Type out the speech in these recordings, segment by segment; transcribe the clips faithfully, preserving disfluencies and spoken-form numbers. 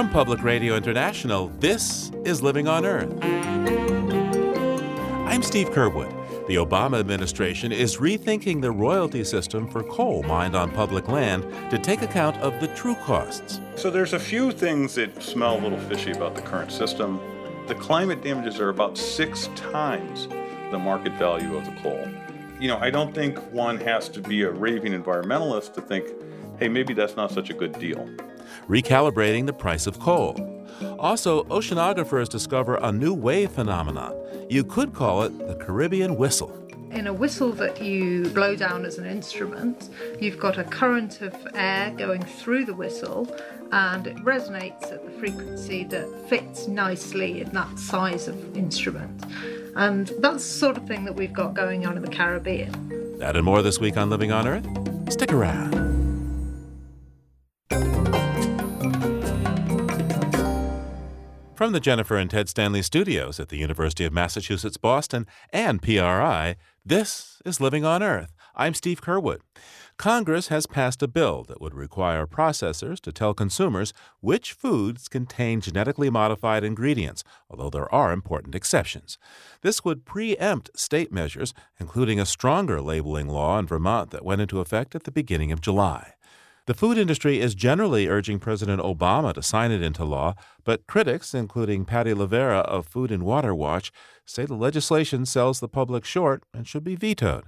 From Public Radio International, this is Living on Earth. I'm Steve Curwood. The Obama administration is rethinking the royalty system for coal mined on public land to take account of the true costs. So there's a few things that smell a little fishy about the current system. The climate damages are about six times the market value of the coal. You know, I don't think one has to be a raving environmentalist to think, hey, maybe that's not such a good deal. Recalibrating the price of coal. Also, oceanographers discover a new wave phenomenon. You could call it the Caribbean whistle. In a whistle that you blow down as an instrument, you've got a current of air going through the whistle, and it resonates at the frequency that fits nicely in that size of instrument. And that's the sort of thing that we've got going on in the Caribbean. That and more this week on Living on Earth. Stick around. From the Jennifer and Ted Stanley studios at the University of Massachusetts, Boston, and P R I, this is Living on Earth. I'm Steve Curwood. Congress has passed a bill that would require processors to tell consumers which foods contain genetically modified ingredients, although there are important exceptions. This would preempt state measures, including a stronger labeling law in Vermont that went into effect at the beginning of July. The food industry is generally urging President Obama to sign it into law, but critics, including Patty Lovera of Food and Water Watch, say the legislation sells the public short and should be vetoed.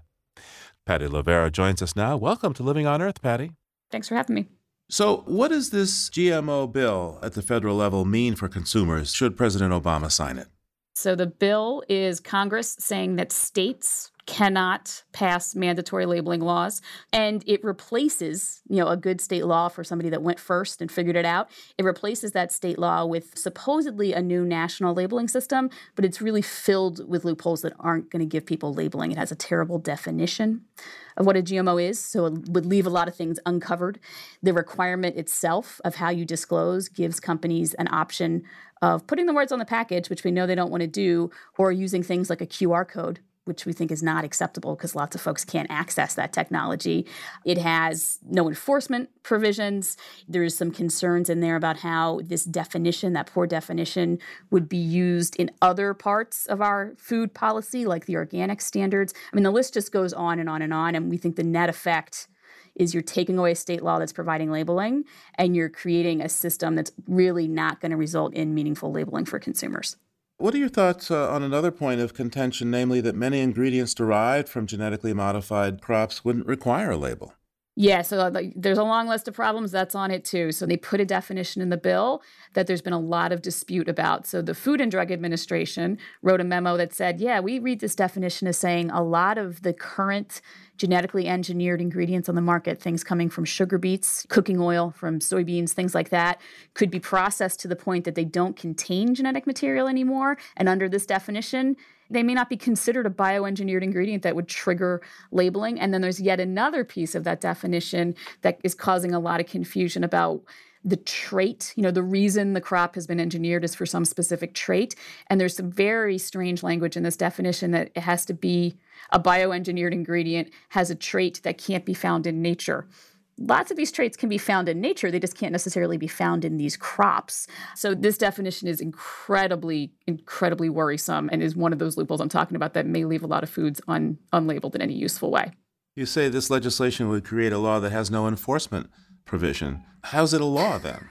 Patty Lovera joins us now. Welcome to Living on Earth, Patty. Thanks for having me. So what does this G M O bill at the federal level mean for consumers should President Obama sign it? So the bill is Congress saying that states cannot pass mandatory labeling laws, and it replaces, you know, a good state law for somebody that went first and figured it out. It replaces that state law with supposedly a new national labeling system, but it's really filled with loopholes that aren't going to give people labeling. It has a terrible definition of what a G M O is, so it would leave a lot of things uncovered. The requirement itself of how you disclose gives companies an option of putting the words on the package, which we know they don't want to do, or using things like a Q R code, which we think is not acceptable because lots of folks can't access that technology. It has no enforcement provisions. There's some concerns in there about how this definition, that poor definition, would be used in other parts of our food policy, like the organic standards. I mean, the list just goes on and on and on, and we think the net effect is you're taking away state law that's providing labeling, and you're creating a system that's really not going to result in meaningful labeling for consumers. What are your thoughts uh, on another point of contention, namely that many ingredients derived from genetically modified crops wouldn't require a label? Yeah, so like, there's a long list of problems. That's on it, too. So they put a definition in the bill that there's been a lot of dispute about. So the Food and Drug Administration wrote a memo that said, yeah, we read this definition as saying a lot of the current genetically engineered ingredients on the market, things coming from sugar beets, cooking oil from soybeans, things like that, could be processed to the point that they don't contain genetic material anymore. And under this definition, they may not be considered a bioengineered ingredient that would trigger labeling. And then there's yet another piece of that definition that is causing a lot of confusion about the trait. You know, the reason the crop has been engineered is for some specific trait. And there's some very strange language in this definition that it has to be a bioengineered ingredient, has a trait that can't be found in nature. Lots of these traits can be found in nature. They just can't necessarily be found in these crops. So this definition is incredibly, incredibly worrisome and is one of those loopholes I'm talking about that may leave a lot of foods un- unlabeled in any useful way. You say this legislation would create a law that has no enforcement provision. How's it a law then?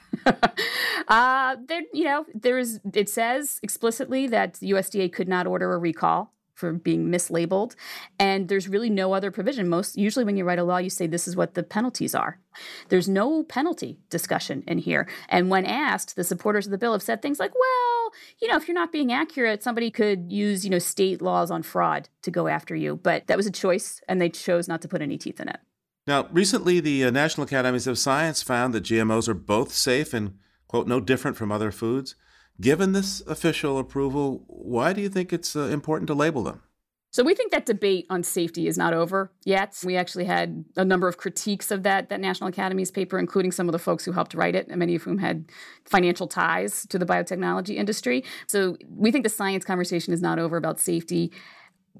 uh, there, you know, there is. It says explicitly that the U S D A could not order a recall for being mislabeled. And there's really no other provision. Most usually when you write a law, you say this is what the penalties are. There's no penalty discussion in here. And when asked, the supporters of the bill have said things like, well, you know, if you're not being accurate, somebody could use, you know, state laws on fraud to go after you. But that was a choice, and they chose not to put any teeth in it. Now, recently, the uh, National Academies of Science found that G M Os are both safe and, quote, no different from other foods. Given this official approval, why do you think it's uh, important to label them? So we think that debate on safety is not over yet. We actually had a number of critiques of that, that National Academy's paper, including some of the folks who helped write it, and many of whom had financial ties to the biotechnology industry. So we think the science conversation is not over about safety.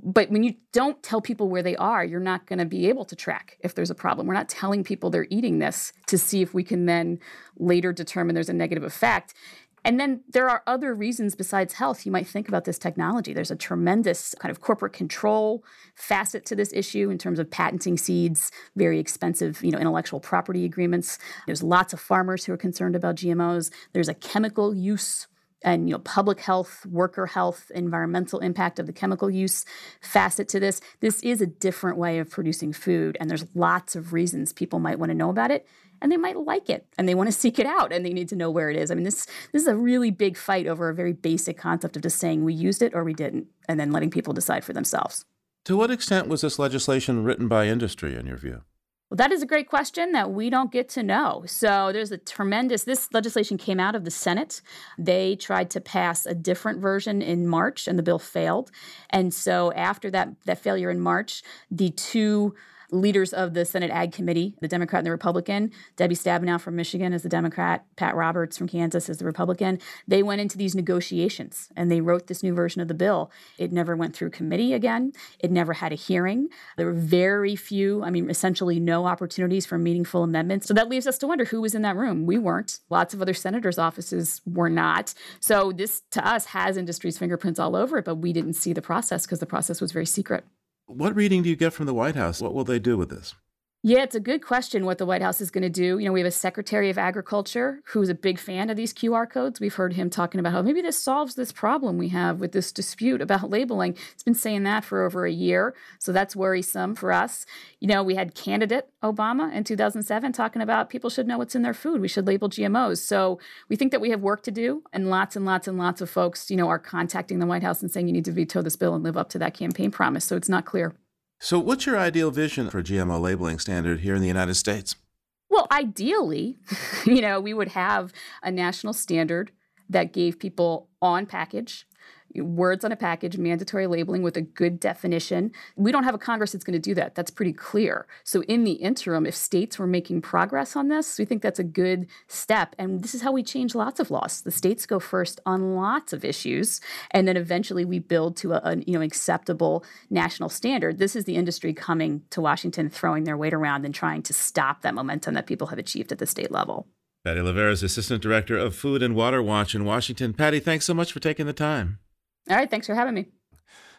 But when you don't tell people where they are, you're not going to be able to track if there's a problem. We're not telling people they're eating this to see if we can then later determine there's a negative effect. And then there are other reasons besides health you might think about this technology. There's a tremendous kind of corporate control facet to this issue in terms of patenting seeds, very expensive, you know, intellectual property agreements. There's lots of farmers who are concerned about G M Os. There's a chemical use and, you know, public health, worker health, environmental impact of the chemical use facet to this. This is a different way of producing food, and there's lots of reasons people might want to know about it, and they might like it, and they want to seek it out, and they need to know where it is. I mean, this this is a really big fight over a very basic concept of just saying we used it or we didn't, and then letting people decide for themselves. To what extent was this legislation written by industry, in your view? Well, that is a great question that we don't get to know. So there's a tremendous, this legislation came out of the Senate. They tried to pass a different version in March, and the bill failed. And so after that, that failure in March, the two leaders of the Senate Ag Committee, the Democrat and the Republican, Debbie Stabenow from Michigan is the Democrat, Pat Roberts from Kansas is the Republican, they went into these negotiations and they wrote this new version of the bill. It never went through committee again. It never had a hearing. There were very few, I mean, essentially no opportunities for meaningful amendments. So that leaves us to wonder who was in that room. We weren't. Lots of other senators' offices were not. So this, to us, has industry's fingerprints all over it, but we didn't see the process because the process was very secret. What reading do you get from the White House? What will they do with this? Yeah, it's a good question what the White House is going to do. You know, we have a Secretary of Agriculture who's a big fan of these Q R codes. We've heard him talking about how maybe this solves this problem we have with this dispute about labeling. He's been saying that for over a year, so that's worrisome for us. You know, we had candidate Obama in two thousand seven talking about people should know what's in their food. We should label G M Os. So we think that we have work to do, and lots and lots and lots of folks, you know, are contacting the White House and saying you need to veto this bill and live up to that campaign promise. So it's not clear. So what's your ideal vision for G M O labeling standard here in the United States? Well, ideally, you know, we would have a national standard that gave people on package, words on a package, mandatory labeling with a good definition. We don't have a Congress that's going to do that. That's pretty clear. So in the interim, if states were making progress on this, we think that's a good step. And this is how we change lots of laws. The states go first on lots of issues, and then eventually we build to a, a you know acceptable national standard. This is the industry coming to Washington, throwing their weight around and trying to stop that momentum that people have achieved at the state level. Patty Lovera is Assistant Director of Food and Water Watch in Washington. Patty, thanks so much for taking the time. All right, thanks for having me.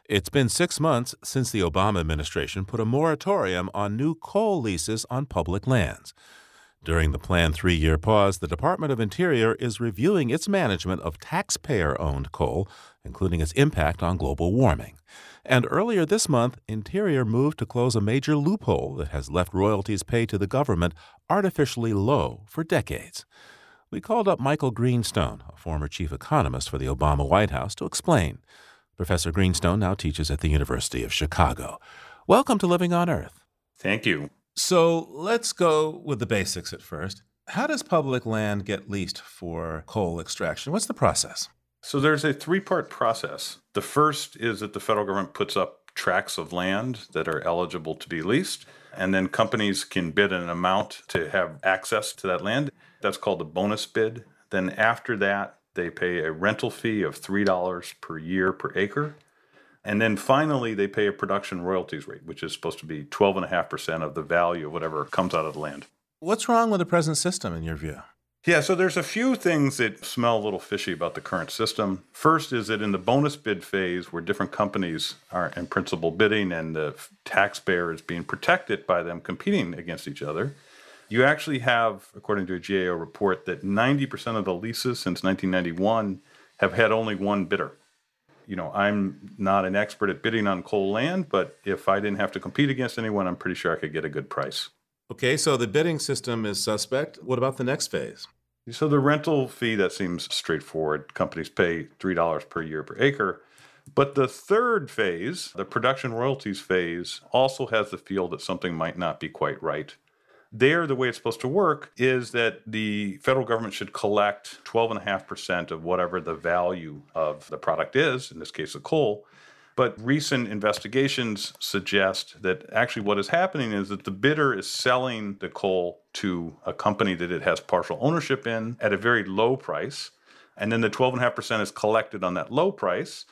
It's been six months since the Obama administration put a moratorium on new coal leases on public lands. During the planned three-year pause, the Department of Interior is reviewing its management of taxpayer-owned coal, including its impact on global warming. And earlier this month, Interior moved to close a major loophole that has left royalties paid to the government artificially low for decades. We called up Michael Greenstone, a former chief economist for the Obama White House, to explain. Professor Greenstone now teaches at the University of Chicago. Welcome to Living on Earth. Thank you. So let's go with the basics at first. How does public land get leased for coal extraction? What's the process? So there's a three-part process. The first is that the federal government puts up tracts of land that are eligible to be leased, and then companies can bid an amount to have access to that land. That's called a bonus bid. Then after that, they pay a rental fee of three dollars per year per acre. And then finally, they pay a production royalties rate, which is supposed to be twelve point five percent of the value of whatever comes out of the land. What's wrong with the present system, in your view? Yeah, so there's a few things that smell a little fishy about the current system. First is that in the bonus bid phase, where different companies are in principal bidding and the taxpayer is being protected by them competing against each other, you actually have, according to a G A O report, that ninety percent of the leases since nineteen ninety-one have had only one bidder. You know, I'm not an expert at bidding on coal land, but if I didn't have to compete against anyone, I'm pretty sure I could get a good price. Okay, so the bidding system is suspect. What about the next phase? So the rental fee, that seems straightforward. Companies pay three dollars per year per acre. But the third phase, the production royalties phase, also has the feel that something might not be quite right. There, the way it's supposed to work is that the federal government should collect twelve point five percent of whatever the value of the product is, in this case, the coal. But recent investigations suggest that actually what is happening is that the bidder is selling the coal to a company that it has partial ownership in at a very low price. And then the twelve point five percent is collected on that low price.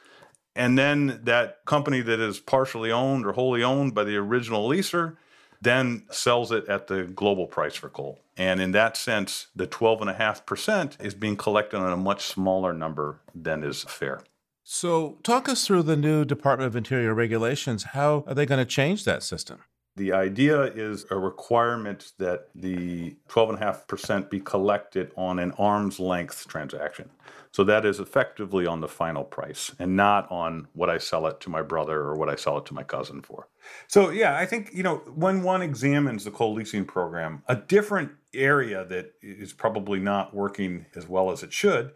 And then that company that is partially owned or wholly owned by the original leaser then sells it at the global price for coal. And in that sense, the twelve point five percent is being collected on a much smaller number than is fair. So talk us through the new Department of Interior regulations. How are they going to change that system? The idea is a requirement that the twelve point five percent be collected on an arm's length transaction. So that is effectively on the final price and not on what I sell it to my brother or what I sell it to my cousin for. So, yeah, I think, you know, when one examines the coal leasing program, a different area that is probably not working as well as it should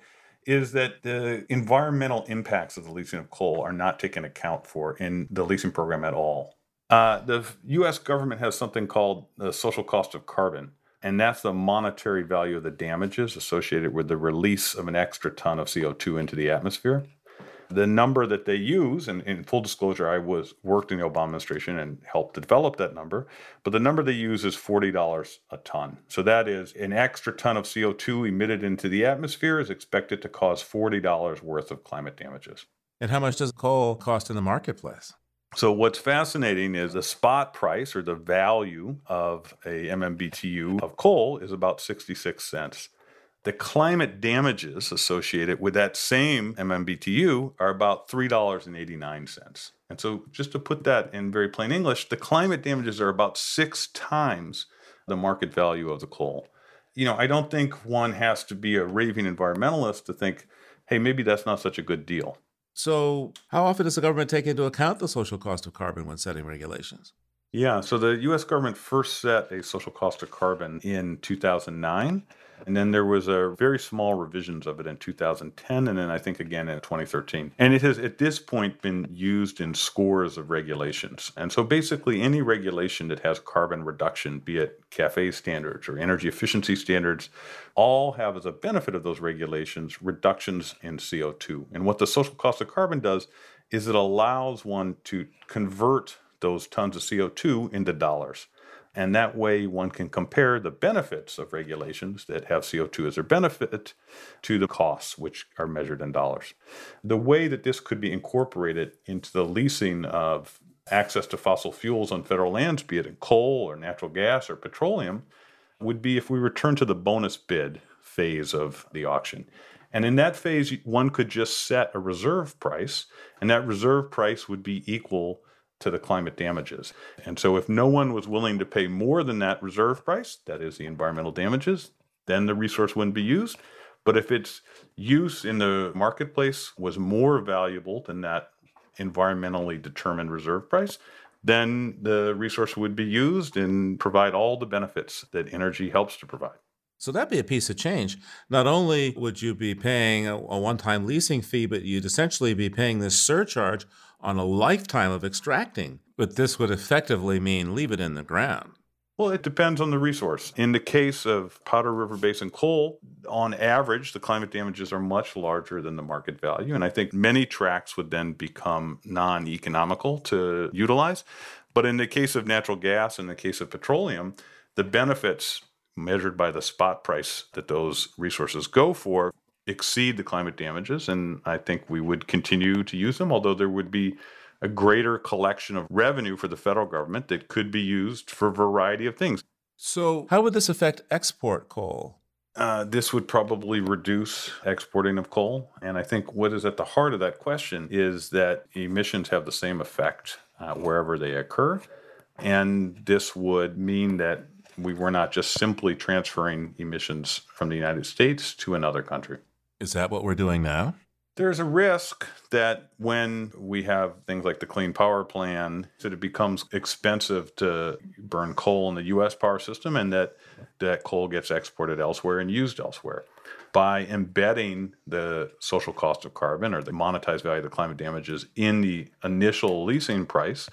is that the environmental impacts of the leasing of coal are not taken account for in the leasing program at all. Uh, the U S government has something called the social cost of carbon, and that's the monetary value of the damages associated with the release of an extra ton of C O two into the atmosphere. The number that they use, and in full disclosure, I was worked in the Obama administration and helped to develop that number, but the number they use is forty dollars a ton. So that is an extra ton of C O two emitted into the atmosphere is expected to cause forty dollars worth of climate damages. And how much does coal cost in the marketplace? So what's fascinating is the spot price or the value of a M M B T U of coal is about sixty-six cents. The climate damages associated with that same M M B T U are about three dollars and eighty-nine cents. And so just to put that in very plain English, the climate damages are about six times the market value of the coal. You know, I don't think one has to be a raving environmentalist to think, hey, maybe that's not such a good deal. So how often does the government take into account the social cost of carbon when setting regulations? Yeah, so the U S government first set a social cost of carbon in two thousand nine, and then there was a very small revisions of it in two thousand ten, and then I think again in twenty thirteen. And it has at this point been used in scores of regulations. And so basically any regulation that has carbon reduction, be it CAFE standards or energy efficiency standards, all have as a benefit of those regulations reductions in C O two. And what the social cost of carbon does is it allows one to convert those tons of C O two into dollars. And that way one can compare the benefits of regulations that have C O two as their benefit to the costs, which are measured in dollars. The way that this could be incorporated into the leasing of access to fossil fuels on federal lands, be it in coal or natural gas or petroleum, would be if we return to the bonus bid phase of the auction. And in that phase, one could just set a reserve price, and that reserve price would be equal to the climate damages. And so if no one was willing to pay more than that reserve price, that is the environmental damages, then the resource wouldn't be used. But if its use in the marketplace was more valuable than that environmentally determined reserve price, then the resource would be used and provide all the benefits that energy helps to provide. So that'd be a piece of change. Not only would you be paying a one-time leasing fee, but you'd essentially be paying this surcharge on a lifetime of extracting. But this would effectively mean leave it in the ground. Well, it depends on the resource. In the case of Powder River Basin coal, on average, the climate damages are much larger than the market value. And I think many tracts would then become non-economical to utilize. But in the case of natural gas, in the case of petroleum, the benefits measured by the spot price that those resources go for exceed the climate damages, and I think we would continue to use them, although there would be a greater collection of revenue for the federal government that could be used for a variety of things. So how would this affect export coal? Uh, this would probably reduce exporting of coal, and I think what is at the heart of that question is that emissions have the same effect uh, wherever they occur, and this would mean that we were not just simply transferring emissions from the United States to another country. Is that what we're doing now? There's a risk that when we have things like the Clean Power Plan, that it becomes expensive to burn coal in the U S power system and that that coal gets exported elsewhere and used elsewhere. By embedding the social cost of carbon or the monetized value of the climate damages in the initial leasing price,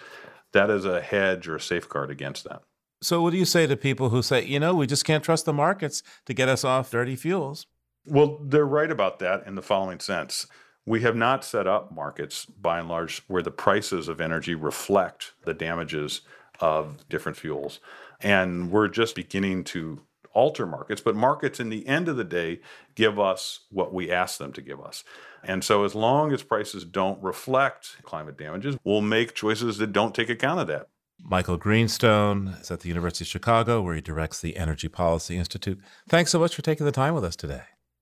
that is a hedge or a safeguard against that. So what do you say to people who say, you know, we just can't trust the markets to get us off dirty fuels? Well, they're right about that in the following sense. We have not set up markets, by and large, where the prices of energy reflect the damages of different fuels. And we're just beginning to alter markets, but markets in the end of the day give us what we ask them to give us. And so as long as prices don't reflect climate damages, we'll make choices that don't take account of that. Michael Greenstone is at the University of Chicago, where he directs the Energy Policy Institute. Thanks so much for taking the time with us today.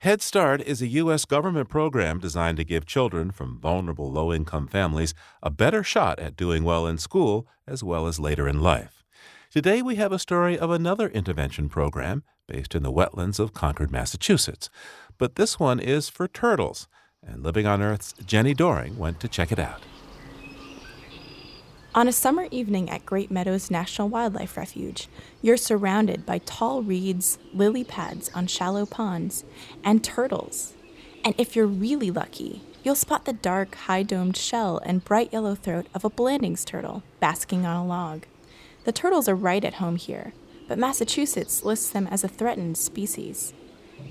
Head Start is a U S government program designed to give children from vulnerable low-income families a better shot at doing well in school as well as later in life. Today we have a story of another intervention program based in the wetlands of Concord, Massachusetts. But this one is for turtles, and Living on Earth's Jenny Doering went to check it out. On a summer evening at Great Meadows National Wildlife Refuge, you're surrounded by tall reeds, lily pads on shallow ponds, and turtles. And if you're really lucky, you'll spot the dark, high-domed shell and bright yellow throat of a Blanding's turtle basking on a log. The turtles are right at home here, but Massachusetts lists them as a threatened species.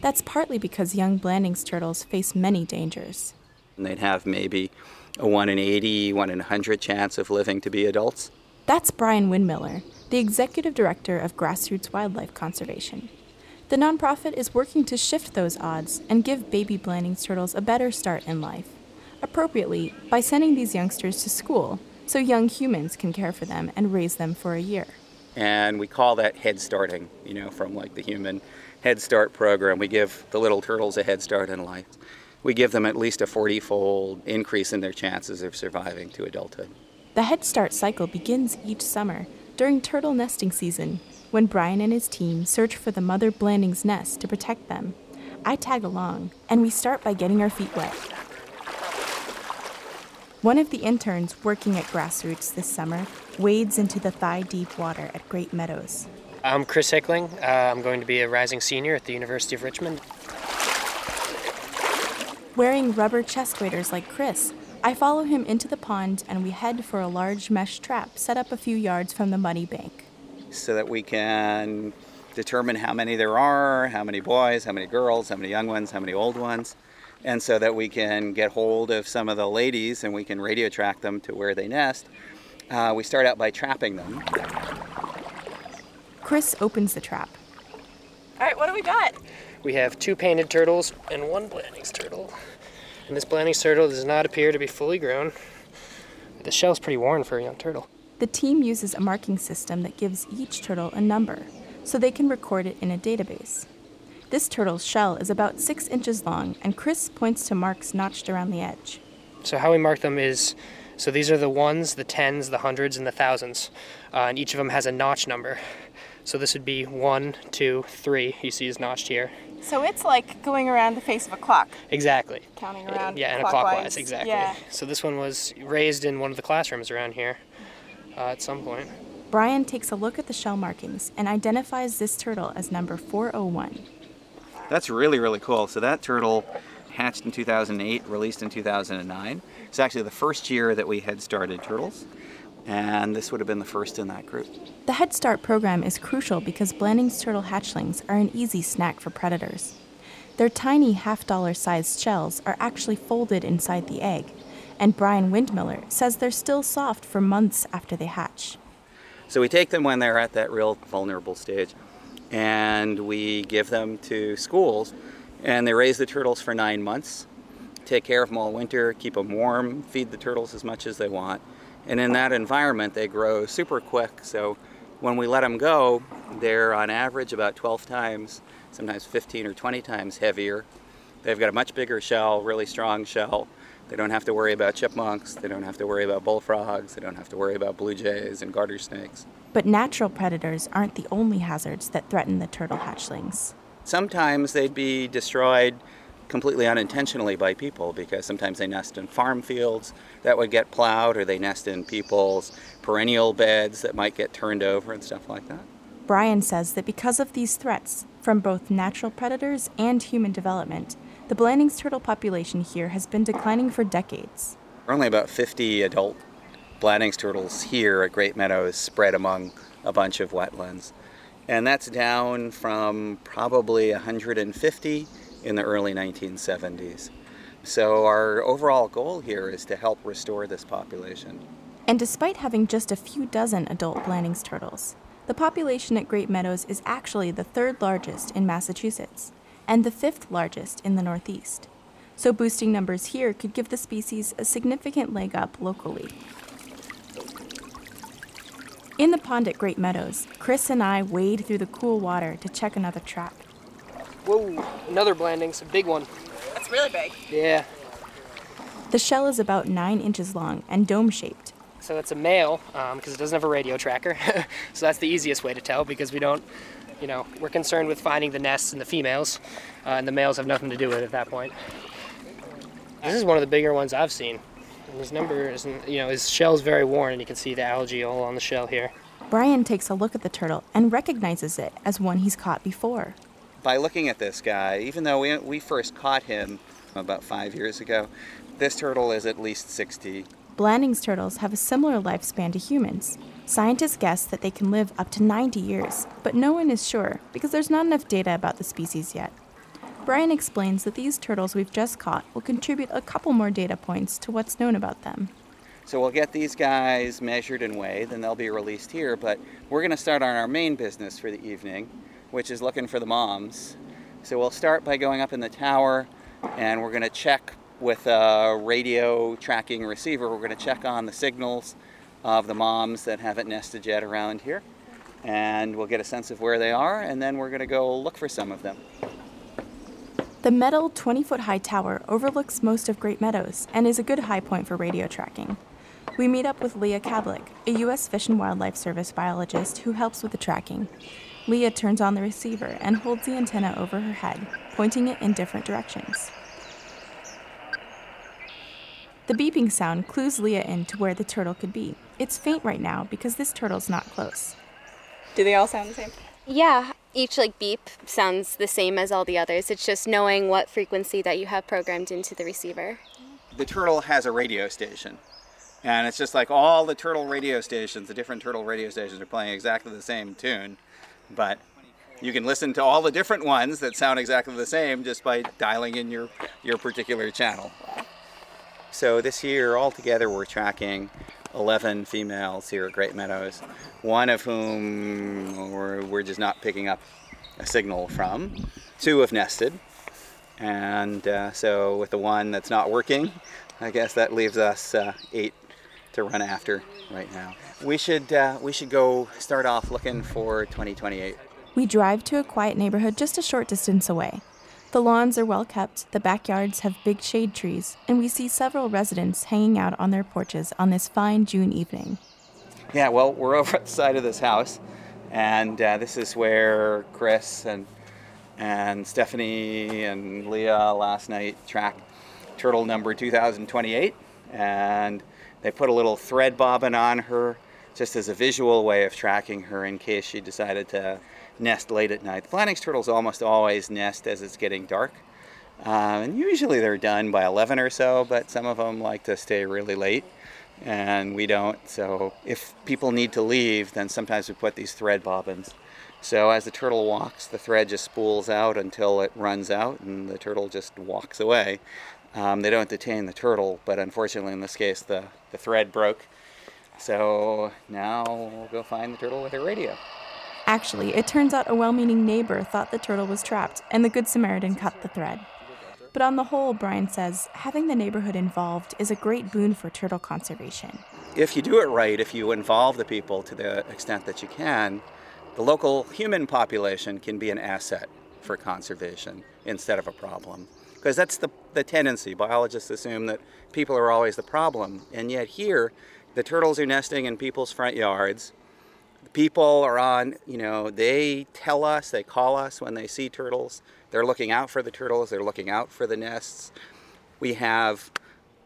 That's partly because young Blanding's turtles face many dangers. And they'd have maybe a one in eighty, one in one hundred chance of living to be adults. That's Brian Windmiller, the executive director of Grassroots Wildlife Conservation. The nonprofit is working to shift those odds and give baby Blanding's turtles a better start in life, appropriately by sending these youngsters to school so young humans can care for them and raise them for a year. And we call that head starting, you know, from like the human Head Start program. We give the little turtles a head start in life. We give them at least a forty-fold increase in their chances of surviving to adulthood. The Head Start cycle begins each summer during turtle nesting season, when Brian and his team search for the mother Blanding's nest to protect them. I tag along, and we start by getting our feet wet. One of the interns working at Grassroots this summer wades into the thigh-deep water at Great Meadows. I'm Chris Hickling. Uh, I'm going to be a rising senior at the University of Richmond. Wearing rubber chest waders like Chris, I follow him into the pond and we head for a large mesh trap set up a few yards from the muddy bank. So that we can determine how many there are, how many boys, how many girls, how many young ones, how many old ones, and so that we can get hold of some of the ladies and we can radio track them to where they nest. Uh, we start out by trapping them. Chris opens the trap. All right, what do we got? We have two painted turtles and one Blanding's turtle. And this Blanding's turtle does not appear to be fully grown. The shell's pretty worn for a young turtle. The team uses a marking system that gives each turtle a number, so they can record it in a database. This turtle's shell is about six inches long, and Chris points to marks notched around the edge. So how we mark them is, so these are the ones, the tens, the hundreds, and the thousands. Uh, and each of them has a notch number. So this would be one, two, three. You see is notched here. So it's like going around the face of a clock. Exactly. Counting around. Yeah, and clockwise. a clockwise, exactly. Yeah. So this one was raised in one of the classrooms around here uh, at some point. Brian takes a look at the shell markings and identifies this turtle as number four oh one. That's really, really cool. So that turtle hatched in two thousand eight, released in two thousand nine. It's actually the first year that we had started turtles. And this would have been the first in that group. The Head Start program is crucial because Blanding's turtle hatchlings are an easy snack for predators. Their tiny half-dollar-sized shells are actually folded inside the egg, and Brian Windmiller says they're still soft for months after they hatch. So we take them when they're at that real vulnerable stage, and we give them to schools, and they raise the turtles for nine months, take care of them all winter, keep them warm, feed the turtles as much as they want. And in that environment, they grow super quick. So when we let them go, they're on average about twelve times, sometimes fifteen or twenty times heavier. They've got a much bigger shell, really strong shell. They don't have to worry about chipmunks. They don't have to worry about bullfrogs. They don't have to worry about blue jays and garter snakes. But natural predators aren't the only hazards that threaten the turtle hatchlings. Sometimes they'd be destroyed completely unintentionally by people, because sometimes they nest in farm fields that would get plowed, or they nest in people's perennial beds that might get turned over and stuff like that. Brian says that because of these threats, From both natural predators and human development, the Blanding's turtle population here has been declining for decades. There are only about fifty adult Blanding's turtles here at Great Meadows spread among a bunch of wetlands. And that's down from probably one hundred fifty in the early nineteen seventies. So our overall goal here is to help restore this population. And despite having just a few dozen adult Blanding's turtles, the population at Great Meadows is actually the third largest in Massachusetts and the fifth largest in the Northeast. So boosting numbers here could give the species a significant leg up locally. In the pond at Great Meadows, Chris and I wade through the cool water to check another trap. Whoa, another Blanding's, a big one. That's really big. Yeah. The shell is about nine inches long and dome-shaped. So it's a male, um, because it doesn't have a radio tracker. So that's the easiest way to tell, because we don't, you know, we're concerned with finding the nests and the females, uh, and the males have nothing to do with it at that point. This is one of the bigger ones I've seen. His number is, you know, his shell's very worn, and you can see the algae all on the shell here. Brian takes a look at the turtle and recognizes it as one he's caught before. By looking at this guy, even though we, we first caught him about five years ago, this turtle is at least sixty. Blanding's turtles have a similar lifespan to humans. Scientists guess that they can live up to ninety years, but no one is sure because there's not enough data about the species yet. Brian explains that these turtles we've just caught will contribute a couple more data points to what's known about them. So we'll get these guys measured and weighed, and they'll be released here, but we're going to start on our main business for the evening, which is looking for the moms. So we'll start by going up in the tower, and we're going to check with a radio tracking receiver. We're going to check on the signals of the moms that haven't nested yet around here, and we'll get a sense of where they are, and then we're going to go look for some of them. The metal twenty-foot-high tower overlooks most of Great Meadows and is a good high point for radio tracking. We meet up with Leah Kablik, a U S Fish and Wildlife Service biologist who helps with the tracking. Leah turns on the receiver and holds the antenna over her head, pointing it in different directions. The beeping sound clues Leah in to where the turtle could be. It's faint right now because this turtle's not close. Do they all sound the same? Yeah. Each like beep sounds the same as all the others. It's just knowing what frequency that you have programmed into the receiver. The turtle has a radio station, and it's just like all the turtle radio stations, the different turtle radio stations are playing exactly the same tune, but you can listen to all the different ones that sound exactly the same just by dialing in your, your particular channel. So this year, altogether, we're tracking eleven females here at Great Meadows, one of whom we're, we're just not picking up a signal from. Two have nested, and uh, so with the one that's not working, I guess that leaves us uh, eight to run after right now. We should, uh, we should go start off looking for twenty twenty-eight. We drive to a quiet neighborhood just a short distance away. The lawns are well kept, the backyards have big shade trees, and we see several residents hanging out on their porches on this fine June evening. Yeah, well, we're over at the side of this house, and uh, this is where Chris and, and Stephanie and Leah last night tracked turtle number two thousand twenty-eight, and they put a little thread bobbin on her just as a visual way of tracking her in case she decided to nest late at night. The Blanding's turtles almost always nest as it's getting dark, um, and usually they're done by eleven or so, but some of them like to stay really late, and we don't. So if people need to leave, then sometimes we put these thread bobbins. So as the turtle walks, the thread just spools out until it runs out, and the turtle just walks away. Um, they don't detain the turtle, but unfortunately in this case, the, the thread broke. So now we'll go find the turtle with her radio. Actually, it turns out a well-meaning neighbor thought the turtle was trapped, and the Good Samaritan cut the thread. But on the whole, Brian says, having the neighborhood involved is a great boon for turtle conservation. If you do it right, if you involve the people to the extent that you can, the local human population can be an asset for conservation instead of a problem. Because that's the, the tendency. Biologists assume that people are always the problem, and yet here, the turtles are nesting in people's front yards. People are on, you know, they tell us, they call us when they see turtles. They're looking out for the turtles, they're looking out for the nests. We have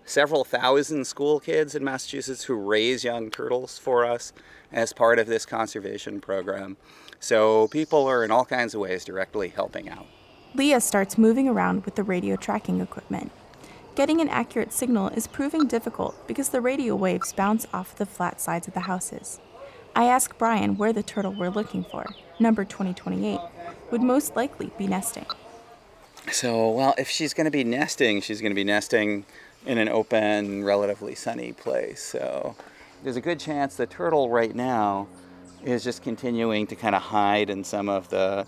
several thousand school kids in Massachusetts who raise young turtles for us as part of this conservation program. So people are in all kinds of ways directly helping out. Leah starts moving around with the radio tracking equipment. Getting an accurate signal is proving difficult because the radio waves bounce off the flat sides of the houses. I ask Brian where the turtle we're looking for, number twenty twenty-eight, would most likely be nesting. So, well, if she's going to be nesting, she's going to be nesting in an open, relatively sunny place. So there's a good chance the turtle right now is just continuing to kind of hide in some of the,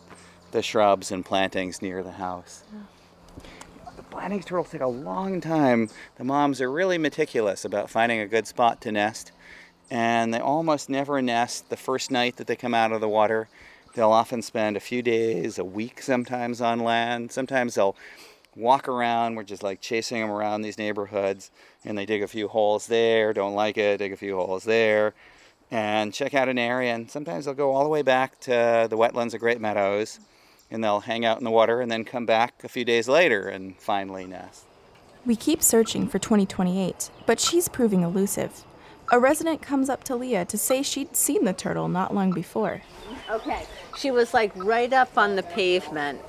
the shrubs and plantings near the house. The Blanding's turtles take a long time. The moms are really meticulous about finding a good spot to nest, and they almost never nest the first night that they come out of the water. They'll often spend a few days, a week sometimes on land. Sometimes they'll walk around. We're just like chasing them around these neighborhoods, and they dig a few holes there, don't like it, dig a few holes there, and check out an area. And sometimes they'll go all the way back to the wetlands of Great Meadows, and they'll hang out in the water and then come back a few days later and finally nest. We keep searching for twenty twenty-eight, but she's proving elusive. A resident comes up to Leah to say she'd seen the turtle not long before. Okay, she was like right up on the pavement,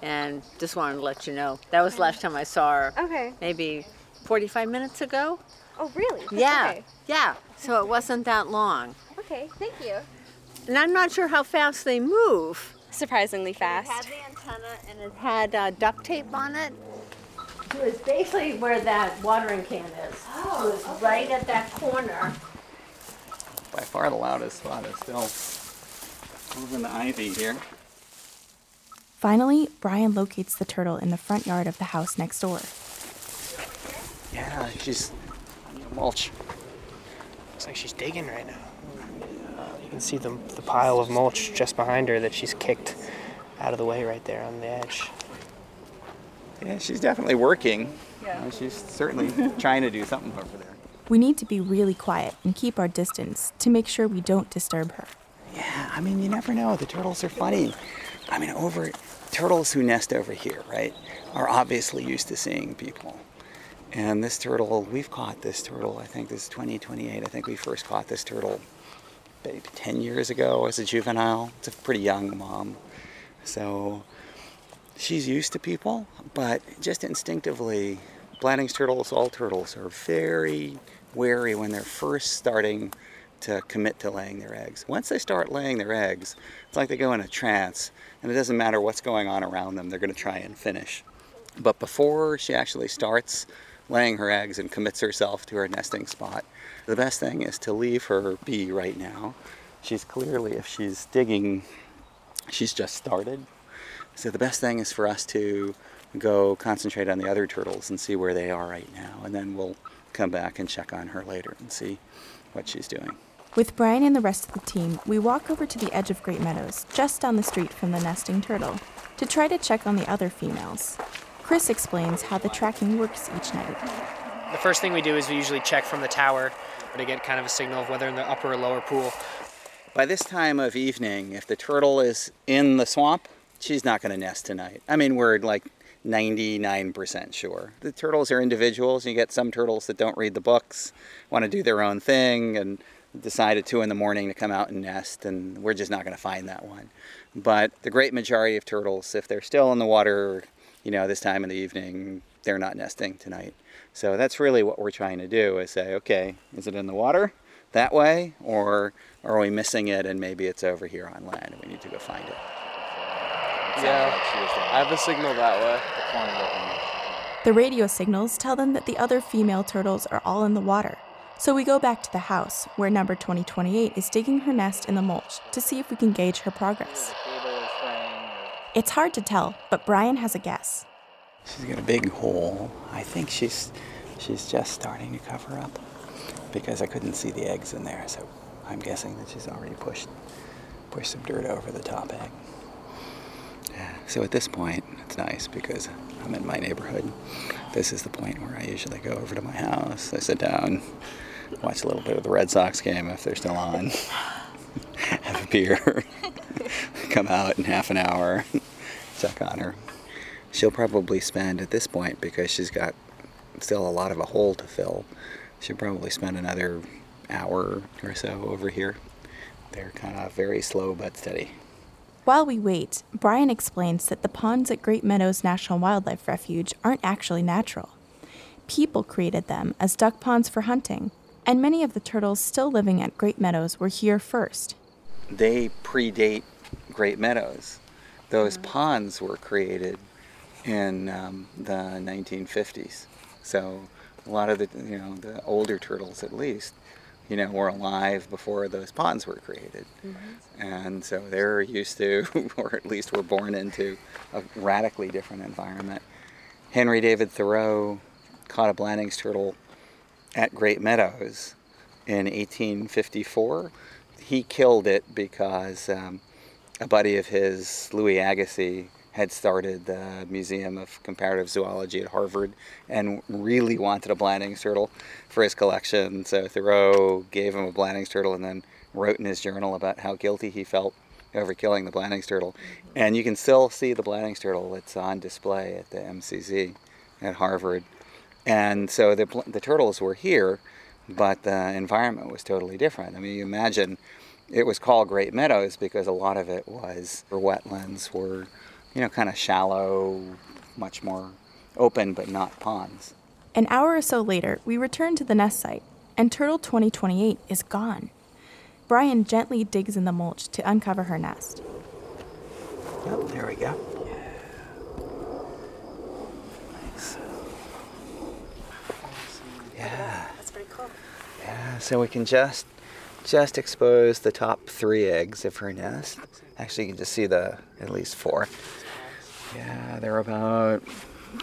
and just wanted to let you know. That was the last time I saw her. Okay. Maybe forty-five minutes ago. Oh, really? Yeah, okay. Yeah, so it wasn't that long. Okay, thank you. And I'm not sure how fast they move. Surprisingly fast. It had the antenna and it had uh, duct tape on it. It was basically where that watering can is. Oh, it was okay. Right at that corner. By far the loudest spot is still over in the ivy here. Finally, Brian locates the turtle in the front yard of the house next door. Yeah, she's on the mulch. Looks like she's digging right now. Uh, you can see the, the pile of mulch just behind her that she's kicked out of the way right there on the edge. Yeah, she's definitely working. Yeah. You know, she's certainly trying to do something over there. We need to be really quiet and keep our distance to make sure we don't disturb her. Yeah, I mean, you never know. The turtles are funny. I mean, over turtles who nest over here, right, are obviously used to seeing people. And this turtle, we've caught this turtle, I think this is twenty twenty-eight. I think we first caught this turtle maybe ten years ago as a juvenile. It's a pretty young mom. So she's used to people, but just instinctively, Blanding's turtles, all turtles, are very wary when they're first starting to commit to laying their eggs. Once they start laying their eggs, it's like they go in a trance, and it doesn't matter what's going on around them, they're going to try and finish. But before she actually starts laying her eggs and commits herself to her nesting spot, the best thing is to leave her be right now. She's clearly, if she's digging, she's just started. So the best thing is for us to go concentrate on the other turtles and see where they are right now, and then we'll come back and check on her later and see what she's doing. With Brian and the rest of the team, we walk over to the edge of Great Meadows, just down the street from the nesting turtle, to try to check on the other females. Chris explains how the tracking works each night. The first thing we do is we usually check from the tower to get kind of a signal of whether in the upper or lower pool. By this time of evening, if the turtle is in the swamp, she's not going to nest tonight. I mean, we're like ninety-nine percent sure. The turtles are individuals. You get some turtles that don't read the books, want to do their own thing, and decide at two in the morning to come out and nest, and we're just not going to find that one. But the great majority of turtles, if they're still in the water, you know, this time in the evening, they're not nesting tonight. So that's really what we're trying to do is say, okay, is it in the water that way, or are we missing it and maybe it's over here on land and we need to go find it? Yeah, I have a signal that way. The radio signals tell them that the other female turtles are all in the water. So we go back to the house, where number twenty twenty-eight is digging her nest in the mulch to see if we can gauge her progress. It's hard to tell, but Brian has a guess. She's got a big hole. I think she's she's just starting to cover up because I couldn't see the eggs in there, so I'm guessing that she's already pushed, pushed some dirt over the top egg. So at this point, it's nice because I'm in my neighborhood. This is the point where I usually go over to my house. I sit down, watch a little bit of the Red Sox game if they're still on, have a beer, come out in half an hour, check on her. She'll probably spend at this point, because she's got still a lot of a hole to fill, she'll probably spend another hour or so over here. They're kind of very slow but steady. While we wait, Brian explains that the ponds at Great Meadows National Wildlife Refuge aren't actually natural. People created them as duck ponds for hunting, and many of the turtles still living at Great Meadows were here first. They predate Great Meadows. Those mm-hmm. ponds were created in um, the nineteen fifties. So a lot of the, you know, the older turtles at least, you know, were alive before those ponds were created. Mm-hmm. And so they're used to, or at least were born into, a radically different environment. Henry David Thoreau caught a Blanding's turtle at Great Meadows in eighteen fifty-four. He killed it because um, a buddy of his, Louis Agassiz, had started the Museum of Comparative Zoology at Harvard and really wanted a Blanding's turtle for his collection. So Thoreau gave him a Blanding's turtle and then wrote in his journal about how guilty he felt over killing the Blanding's turtle. And you can still see the Blanding's turtle. It's on display at the M C Z at Harvard. And so the, the turtles were here, but the environment was totally different. I mean, you imagine it was called Great Meadows because a lot of it was, or wetlands were, you know, kind of shallow, much more open, but not ponds. An hour or so later, we return to the nest site, and Turtle twenty twenty-eight is gone. Brian gently digs in the mulch to uncover her nest. Oh, there we go. Yeah. Nice. Yeah. That's pretty cool. Yeah, so we can just, just expose the top three eggs of her nest. Actually, you can just see the, at least four. Yeah, they're about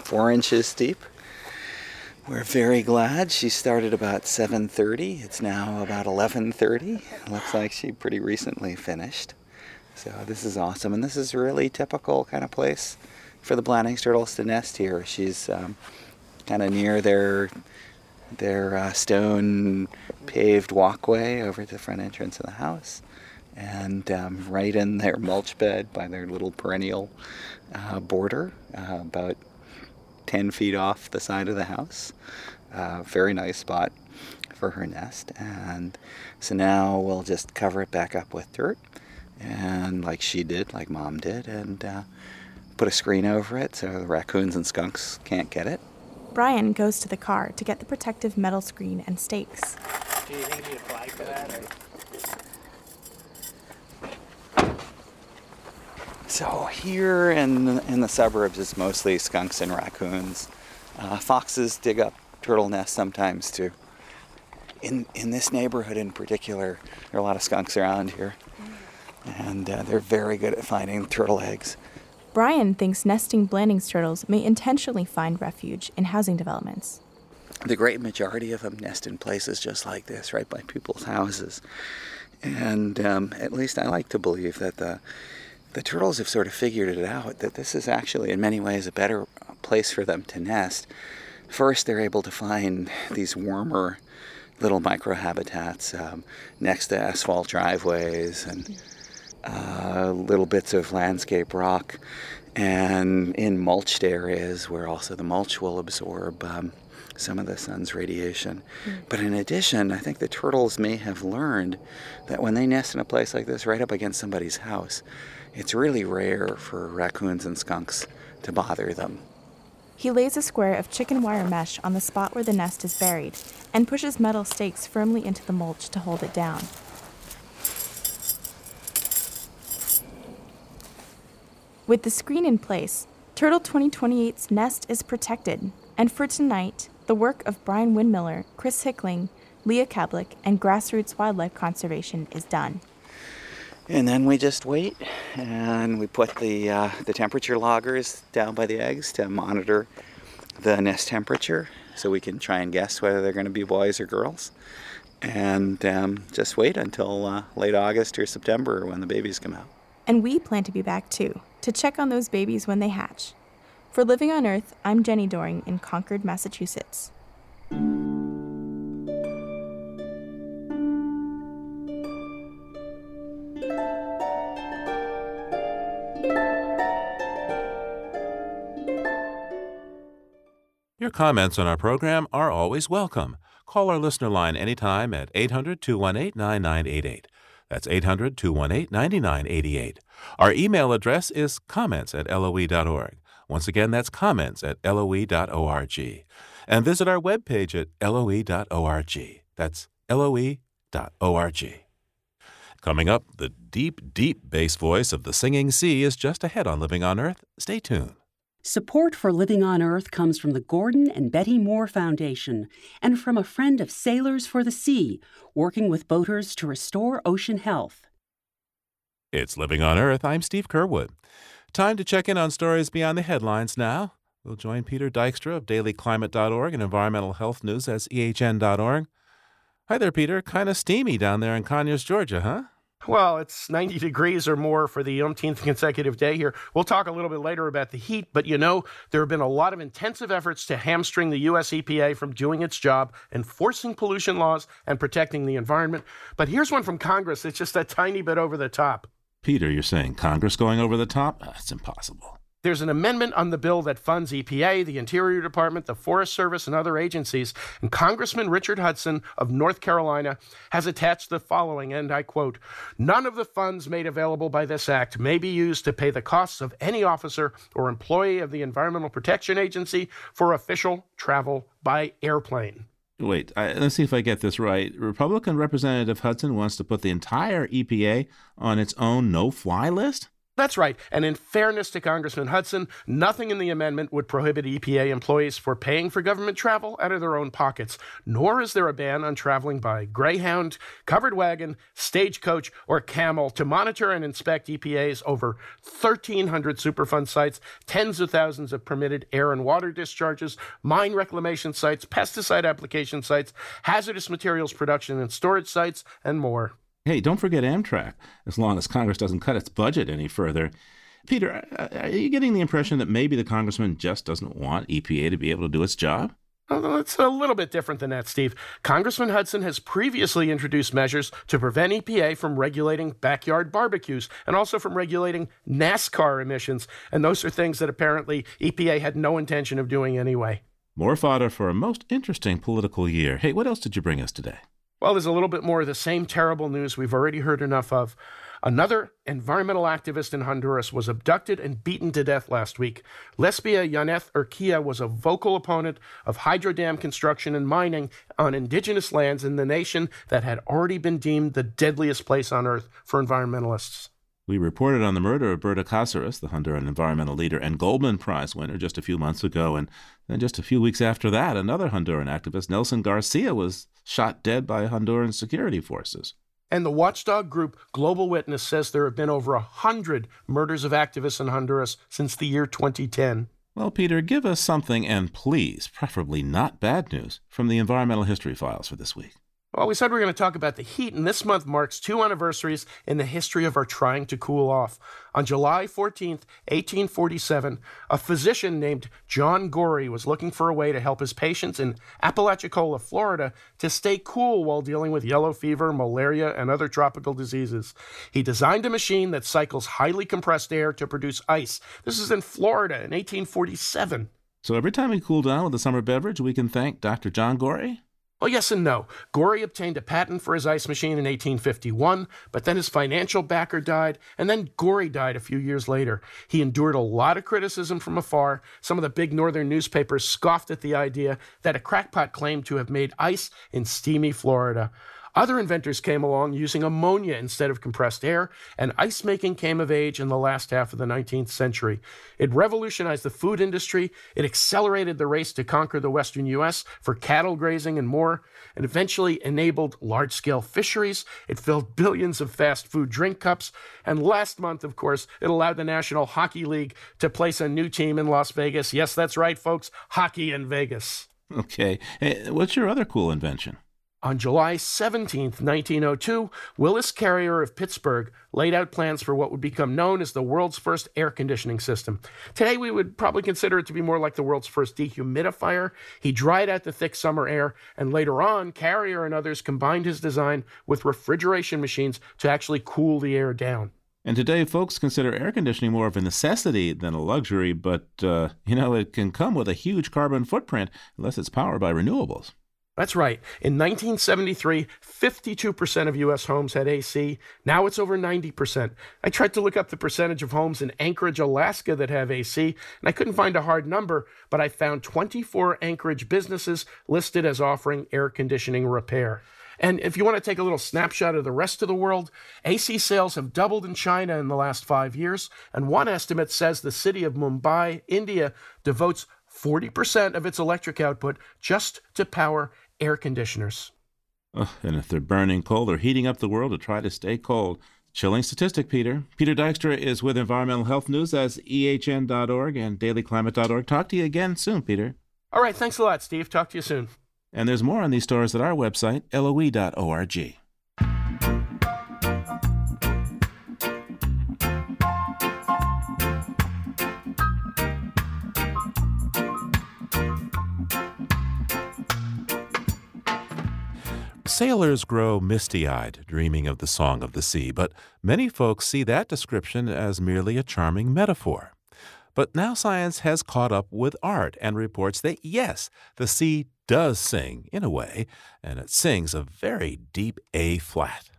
four inches deep. We're very glad. She started about seven thirty. It's now about eleven thirty. Looks like she pretty recently finished. So this is awesome. And this is a really typical kind of place for the Blanding's turtles to nest here. She's um, kind of near their, their uh, stone paved walkway over to the front entrance of the house. And um, right in their mulch bed by their little perennial uh, border, uh, about ten feet off the side of the house. Uh, very nice spot for her nest. And so now we'll just cover it back up with dirt, and like she did, like Mom did, and uh, put a screen over it so the raccoons and skunks can't get it. Brian goes to the car to get the protective metal screen and stakes. Do you think you apply for that? Or? So here in the, in the suburbs, it's mostly skunks and raccoons. Uh, foxes dig up turtle nests sometimes too. In in this neighborhood in particular, there are a lot of skunks around here, and uh, they're very good at finding turtle eggs. Brian thinks nesting Blanding's turtles may intentionally find refuge in housing developments. The great majority of them nest in places just like this, right by people's houses. And um, at least I like to believe that the The turtles have sort of figured it out, that this is actually in many ways a better place for them to nest. First, they're able to find these warmer little microhabitats um, next to asphalt driveways and uh, little bits of landscape rock, and in mulched areas where also the mulch will absorb um, some of the sun's radiation. Mm. But in addition, I think the turtles may have learned that when they nest in a place like this, right up against somebody's house, it's really rare for raccoons and skunks to bother them. He lays a square of chicken wire mesh on the spot where the nest is buried and pushes metal stakes firmly into the mulch to hold it down. With the screen in place, Turtle twenty twenty-eight's nest is protected. And for tonight, the work of Brian Windmiller, Chris Hickling, Leah Kablik, and Grassroots Wildlife Conservation is done. And then we just wait, and we put the uh, the temperature loggers down by the eggs to monitor the nest temperature so we can try and guess whether they're going to be boys or girls. And um, just wait until uh, late August or September when the babies come out. And we plan to be back, too, to check on those babies when they hatch. For Living on Earth, I'm Jenny Doering in Concord, Massachusetts. Your comments on our program are always welcome. Call our listener line anytime at eight hundred, two one eight, nine nine eight eight. That's eight hundred, two one eight, nine nine eight eight. Our email address is comments at L O E dot org. Once again, that's comments at L O E dot org. And visit our webpage at L O E dot org. That's L O E dot org. Coming up, the deep, deep bass voice of the singing sea is just ahead on Living on Earth. Stay tuned. Support for Living on Earth comes from the Gordon and Betty Moore Foundation and from a friend of Sailors for the Sea, working with boaters to restore ocean health. It's Living on Earth. I'm Steve Curwood. Time to check in on stories beyond the headlines now. We'll join Peter Dykstra of Daily Climate dot org and Environmental Health News, that's E H N dot org. Hi there, Peter. Kind of steamy down there in Conyers, Georgia, huh? Well, it's ninety degrees or more for the umpteenth consecutive day here. We'll talk a little bit later about the heat, but you know, there have been a lot of intensive efforts to hamstring the U S E P A from doing its job, enforcing pollution laws and protecting the environment. But here's one from Congress. It's just a tiny bit over the top. Peter, you're saying Congress going over the top? Oh, it's impossible. There's an amendment on the bill that funds E P A, the Interior Department, the Forest Service, and other agencies. And Congressman Richard Hudson of North Carolina has attached the following, and I quote, "None of the funds made available by this act may be used to pay the costs of any officer or employee of the Environmental Protection Agency for official travel by airplane." Wait, I, let's see if I get this right. Republican Representative Hudson wants to put the entire E P A on its own no-fly list? That's right. And in fairness to Congressman Hudson, nothing in the amendment would prohibit E P A employees from paying for government travel out of their own pockets, nor is there a ban on traveling by Greyhound, covered wagon, stagecoach, or camel to monitor and inspect E P A's over thirteen hundred Superfund sites, tens of thousands of permitted air and water discharges, mine reclamation sites, pesticide application sites, hazardous materials production and storage sites, and more. Hey, don't forget Amtrak, as long as Congress doesn't cut its budget any further. Peter, are you getting the impression that maybe the congressman just doesn't want E P A to be able to do its job? Although it's a little bit different than that, Steve. Congressman Hudson has previously introduced measures to prevent E P A from regulating backyard barbecues and also from regulating NASCAR emissions. And those are things that apparently E P A had no intention of doing anyway. More fodder for a most interesting political year. Hey, what else did you bring us today? Well, there's a little bit more of the same terrible news we've already heard enough of. Another environmental activist in Honduras was abducted and beaten to death last week. Lesbia Yaneth Urquia was a vocal opponent of hydro dam construction and mining on indigenous lands in the nation that had already been deemed the deadliest place on earth for environmentalists. We reported on the murder of Berta Cáceres, the Honduran environmental leader and Goldman Prize winner, just a few months ago. And then just a few weeks after that, another Honduran activist, Nelson Garcia, was shot dead by Honduran security forces. And the watchdog group Global Witness says there have been over one hundred murders of activists in Honduras since the year twenty ten. Well, Peter, give us something, and please, preferably not bad news, from the Environmental History Files for this week. Well, we said we were going to talk about the heat, and this month marks two anniversaries in the history of our trying to cool off. On July fourteenth, eighteen forty-seven, a physician named John Gorey was looking for a way to help his patients in Apalachicola, Florida, to stay cool while dealing with yellow fever, malaria, and other tropical diseases. He designed a machine that cycles highly compressed air to produce ice. This is in Florida in eighteen forty-seven. So every time we cool down with a summer beverage, we can thank Doctor John Gorey? Well, yes and no. Gorey obtained a patent for his ice machine in eighteen fifty-one, but then his financial backer died, and then Gorey died a few years later. He endured a lot of criticism from afar. Some of the big northern newspapers scoffed at the idea that a crackpot claimed to have made ice in steamy Florida. Other inventors came along using ammonia instead of compressed air, and ice making came of age in the last half of the nineteenth century. It revolutionized the food industry, it accelerated the race to conquer the western U S for cattle grazing and more, and eventually enabled large-scale fisheries. It filled billions of fast food drink cups, and last month, of course, it allowed the National Hockey League to place a new team in Las Vegas. Yes, that's right, folks, hockey in Vegas. Okay, hey, what's your other cool invention? On July seventeenth, nineteen oh two, Willis Carrier of Pittsburgh laid out plans for what would become known as the world's first air conditioning system. Today, we would probably consider it to be more like the world's first dehumidifier. He dried out the thick summer air, and later on, Carrier and others combined his design with refrigeration machines to actually cool the air down. And today, folks consider air conditioning more of a necessity than a luxury, but, uh, you know, it can come with a huge carbon footprint unless it's powered by renewables. That's right. In nineteen seventy-three, fifty-two percent of U S homes had A C. Now it's over ninety percent. I tried to look up the percentage of homes in Anchorage, Alaska that have A C, and I couldn't find a hard number, but I found twenty-four Anchorage businesses listed as offering air conditioning repair. And if you want to take a little snapshot of the rest of the world, A C sales have doubled in China in the last five years, and one estimate says the city of Mumbai, India, devotes forty percent of its electric output just to power air conditioners. Oh, and if they're burning coal, they're heating up the world to try to stay cold. Chilling statistic, Peter. Peter Dykstra is with Environmental Health News. That's E H N dot org and Daily Climate dot org. Talk to you again soon, Peter. All right. Thanks a lot, Steve. Talk to you soon. And there's more on these stories at our website, L O E dot org. Sailors grow misty-eyed, dreaming of the song of the sea, but many folks see that description as merely a charming metaphor. But now science has caught up with art and reports that, yes, the sea does sing, in a way, and it sings a very deep A-flat.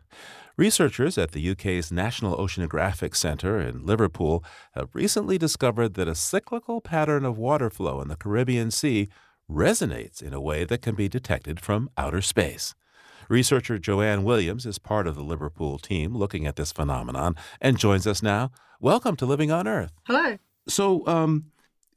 Researchers at the U K's National Oceanographic Centre in Liverpool have recently discovered that a cyclical pattern of water flow in the Caribbean Sea resonates in a way that can be detected from outer space. Researcher Joanne Williams is part of the Liverpool team looking at this phenomenon and joins us now. Welcome to Living on Earth. Hello. So um,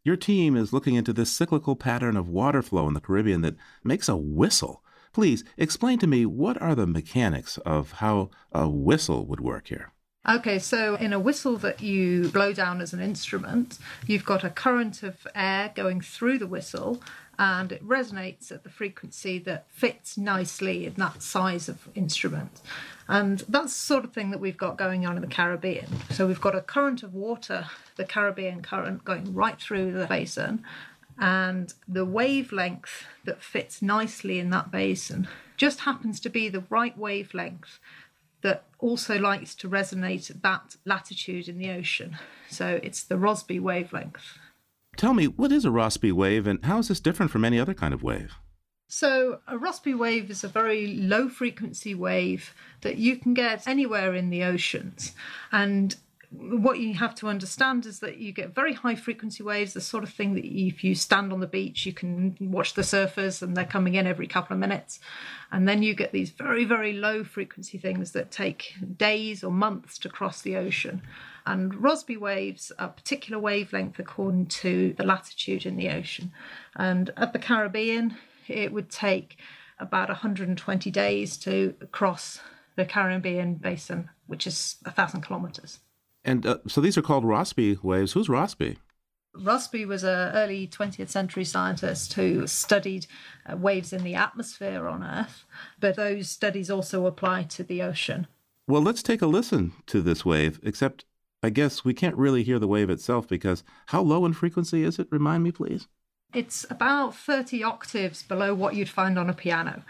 your team is looking into this cyclical pattern of water flow in the Caribbean that makes a whistle. Please explain to me, what are the mechanics of how a whistle would work here? Okay, so in a whistle that you blow down as an instrument, you've got a current of air going through the whistle, and it resonates at the frequency that fits nicely in that size of instrument. And that's the sort of thing that we've got going on in the Caribbean. So we've got a current of water, the Caribbean current, going right through the basin, and the wavelength that fits nicely in that basin just happens to be the right wavelength that also likes to resonate at that latitude in the ocean. So it's the Rossby wavelength. Tell me, what is a Rossby wave, and how is this different from any other kind of wave? So a Rossby wave is a very low-frequency wave that you can get anywhere in the oceans. And what you have to understand is that you get very high-frequency waves, the sort of thing that if you stand on the beach, you can watch the surfers, and they're coming in every couple of minutes. And then you get these very, very low-frequency things that take days or months to cross the ocean. And Rossby waves are a particular wavelength according to the latitude in the ocean. And at the Caribbean, it would take about one hundred twenty days to cross the Caribbean basin, which is one thousand kilometres. And uh, so these are called Rossby waves. Who's Rossby? Rossby was an early twentieth century scientist who studied uh, waves in the atmosphere on Earth, but those studies also apply to the ocean. Well, let's take a listen to this wave, except I guess we can't really hear the wave itself because how low in frequency is it? Remind me, please. It's about thirty octaves below what you'd find on a piano.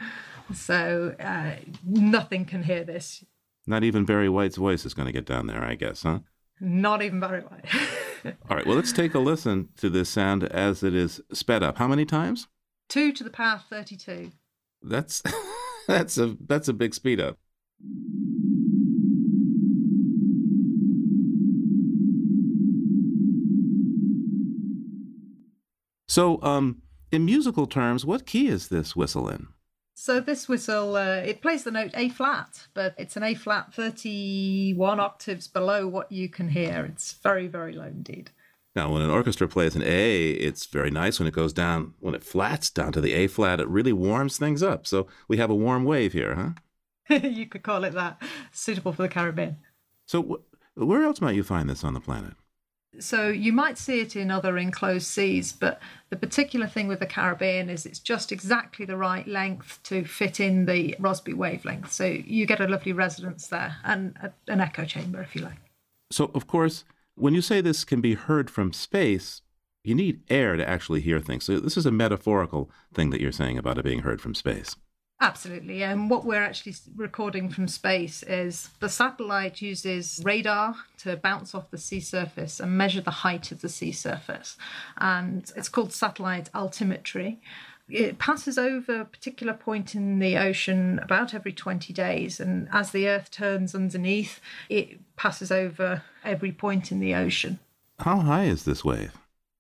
So uh, nothing can hear this. Not even Barry White's voice is going to get down there, I guess, huh? Not even Barry White. All right, well, let's take a listen to this sound as it is sped up. How many times? two to the power thirty-two. That's that's a that's a big speed up. So, um, in musical terms, what key is this whistle in? So this whistle, uh, it plays the note A-flat, but it's an A-flat thirty-one octaves below what you can hear. It's very, very low indeed. Now, when an orchestra plays an A, it's very nice when it goes down, when it flats down to the A-flat, it really warms things up. So we have a warm wave here, huh? You could call it that. Suitable for the Caribbean. So wh- where else might you find this on the planet? So you might see it in other enclosed seas, but the particular thing with the Caribbean is it's just exactly the right length to fit in the Rossby wavelength. So you get a lovely resonance there and a, an echo chamber, if you like. So, of course, when you say this can be heard from space, you need air to actually hear things. So this is a metaphorical thing that you're saying about it being heard from space. Absolutely. And what we're actually recording from space is the satellite uses radar to bounce off the sea surface and measure the height of the sea surface. And it's called satellite altimetry. it passes over a particular point in the ocean about every twenty days, and as the Earth turns underneath, it passes over every point in the ocean. How high is this wave?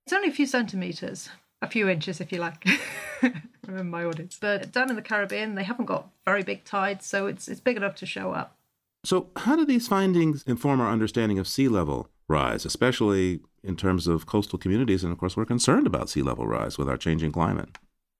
It's only a few centimetres, a few inches if you like. Remember my audience. But down in the Caribbean, they haven't got very big tides, so it's it's big enough to show up. So how do these findings inform our understanding of sea level rise, especially in terms of coastal communities? And of course, we're concerned about sea level rise with our changing climate.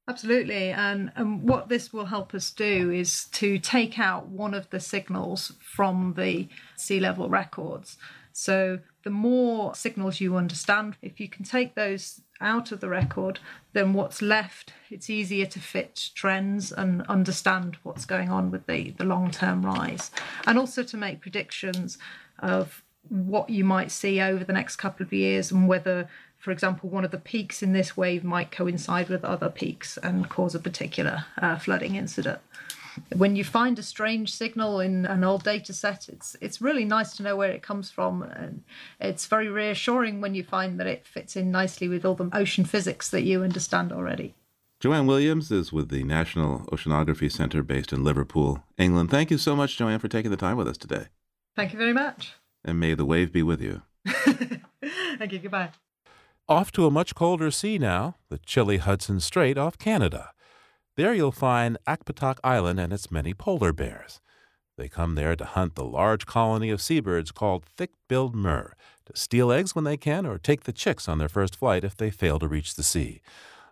Absolutely. And, and what this will help us do is to take out one of the signals from the sea level records. So the more signals you understand, if you can take those out of the record, then what's left, it's easier to fit trends and understand what's going on with the, the long-term rise. And also to make predictions of what you might see over the next couple of years and whether, for example, one of the peaks in this wave might coincide with other peaks and cause a particular uh, flooding incident. When you find a strange signal in an old data set, it's it's really nice to know where it comes from. And it's very reassuring when you find that it fits in nicely with all the ocean physics that you understand already. Joanne Williams is with the National Oceanography Centre based in Liverpool, England. Thank you so much, Joanne, for taking the time with us today. Thank you very much. And may the wave be with you. Thank you. Goodbye. Off to a much colder sea now, the chilly Hudson Strait off Canada. There you'll find Akpatak Island and its many polar bears. They come there to hunt the large colony of seabirds called thick-billed murre, to steal eggs when they can or take the chicks on their first flight if they fail to reach the sea.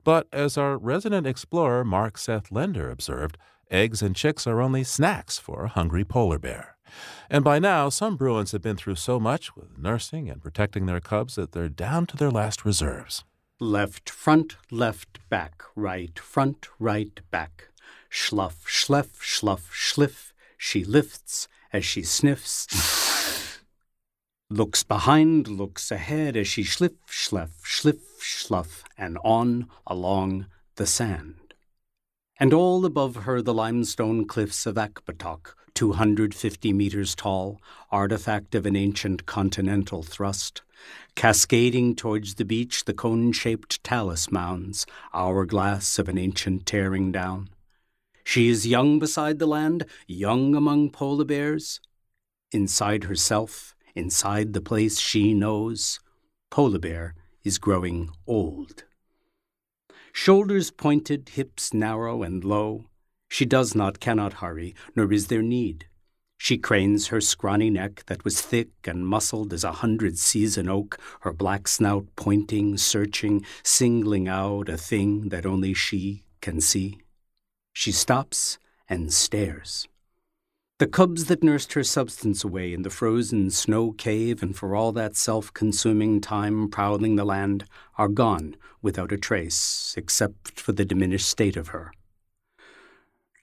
But as our resident explorer Mark Seth Lender observed, eggs and chicks are only snacks for a hungry polar bear. And by now, some Bruins have been through so much with nursing and protecting their cubs that they're down to their last reserves. Left front, left back, right front, right back. Schluff, schleff, schluff, schliff. She lifts as she sniffs. Looks behind, looks ahead as she schliff, schleff, schliff, schluff, and on along the sand. And all above her the limestone cliffs of Akpatok, two hundred fifty meters tall, artifact of an ancient continental thrust. Cascading towards the beach, the cone-shaped talus mounds, hourglass of an ancient tearing down. She is young beside the land, young among polar bears. Inside herself, inside the place she knows, polar bear is growing old. Shoulders pointed, hips narrow and low. She does not, cannot hurry, nor is there need. She cranes her scrawny neck that was thick and muscled as a hundred season oak, her black snout pointing, searching, singling out a thing that only she can see. She stops and stares. The cubs that nursed her substance away in the frozen snow cave and for all that self-consuming time prowling the land are gone without a trace, except for the diminished state of her.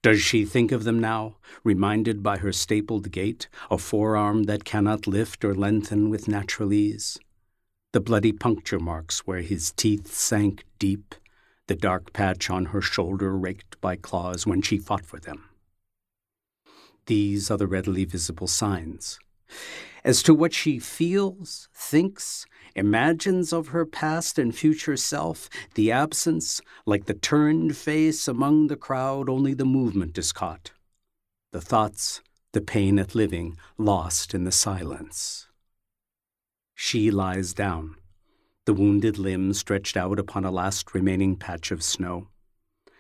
Does she think of them now, reminded by her stapled gait, a forearm that cannot lift or lengthen with natural ease? The bloody puncture marks where his teeth sank deep, the dark patch on her shoulder raked by claws when she fought for them. These are the readily visible signs. As to what she feels, thinks, imagines of her past and future self, the absence, like the turned face among the crowd, only the movement is caught. The thoughts, the pain at living, lost in the silence. She lies down, the wounded limb stretched out upon a last remaining patch of snow.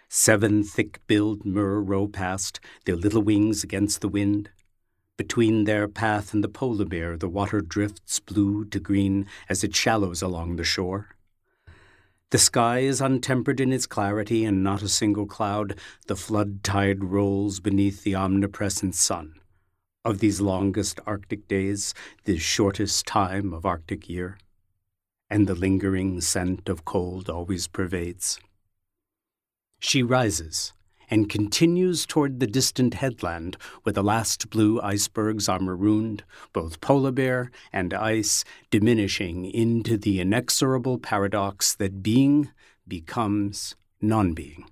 Seven thick-billed murre row past, their little wings against the wind. Between their path and the polar bear, the water drifts blue to green as it shallows along the shore. The sky is untempered in its clarity and not a single cloud. The flood tide rolls beneath the omnipresent sun. Of these longest Arctic days, this shortest time of Arctic year. And the lingering scent of cold always pervades. She rises and continues toward the distant headland where the last blue icebergs are marooned, both polar bear and ice, diminishing into the inexorable paradox that being becomes non-being.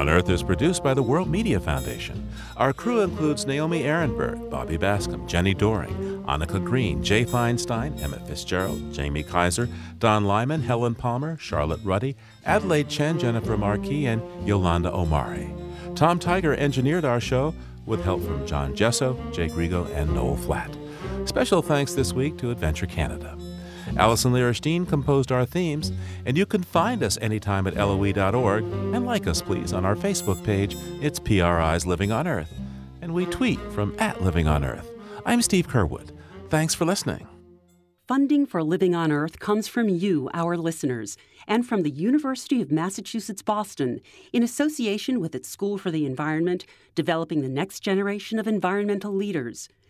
on Earth is produced by the World Media Foundation. Our crew includes Naomi Ehrenberg, Bobby Bascom, Jenny Doering, Annika Green, Jay Feinstein, Emmett Fitzgerald, Jamie Kaiser, Don Lyman, Helen Palmer, Charlotte Ruddy, Adelaide Chen, Jennifer Marquis, and Yolanda Omari. Tom Tiger engineered our show with help from John Gesso, Jake Rigo, and Noel Flatt. Special thanks this week to Adventure Canada. Allison Lierstein composed our themes, and you can find us anytime at L O E dot org, and like us, please, on our Facebook page. It's P R I's Living on Earth, and we tweet from at Living on Earth. I'm Steve Curwood. Thanks for listening. Funding for Living on Earth comes from you, our listeners, and from the University of Massachusetts, Boston, in association with its School for the Environment, developing the next generation of environmental leaders,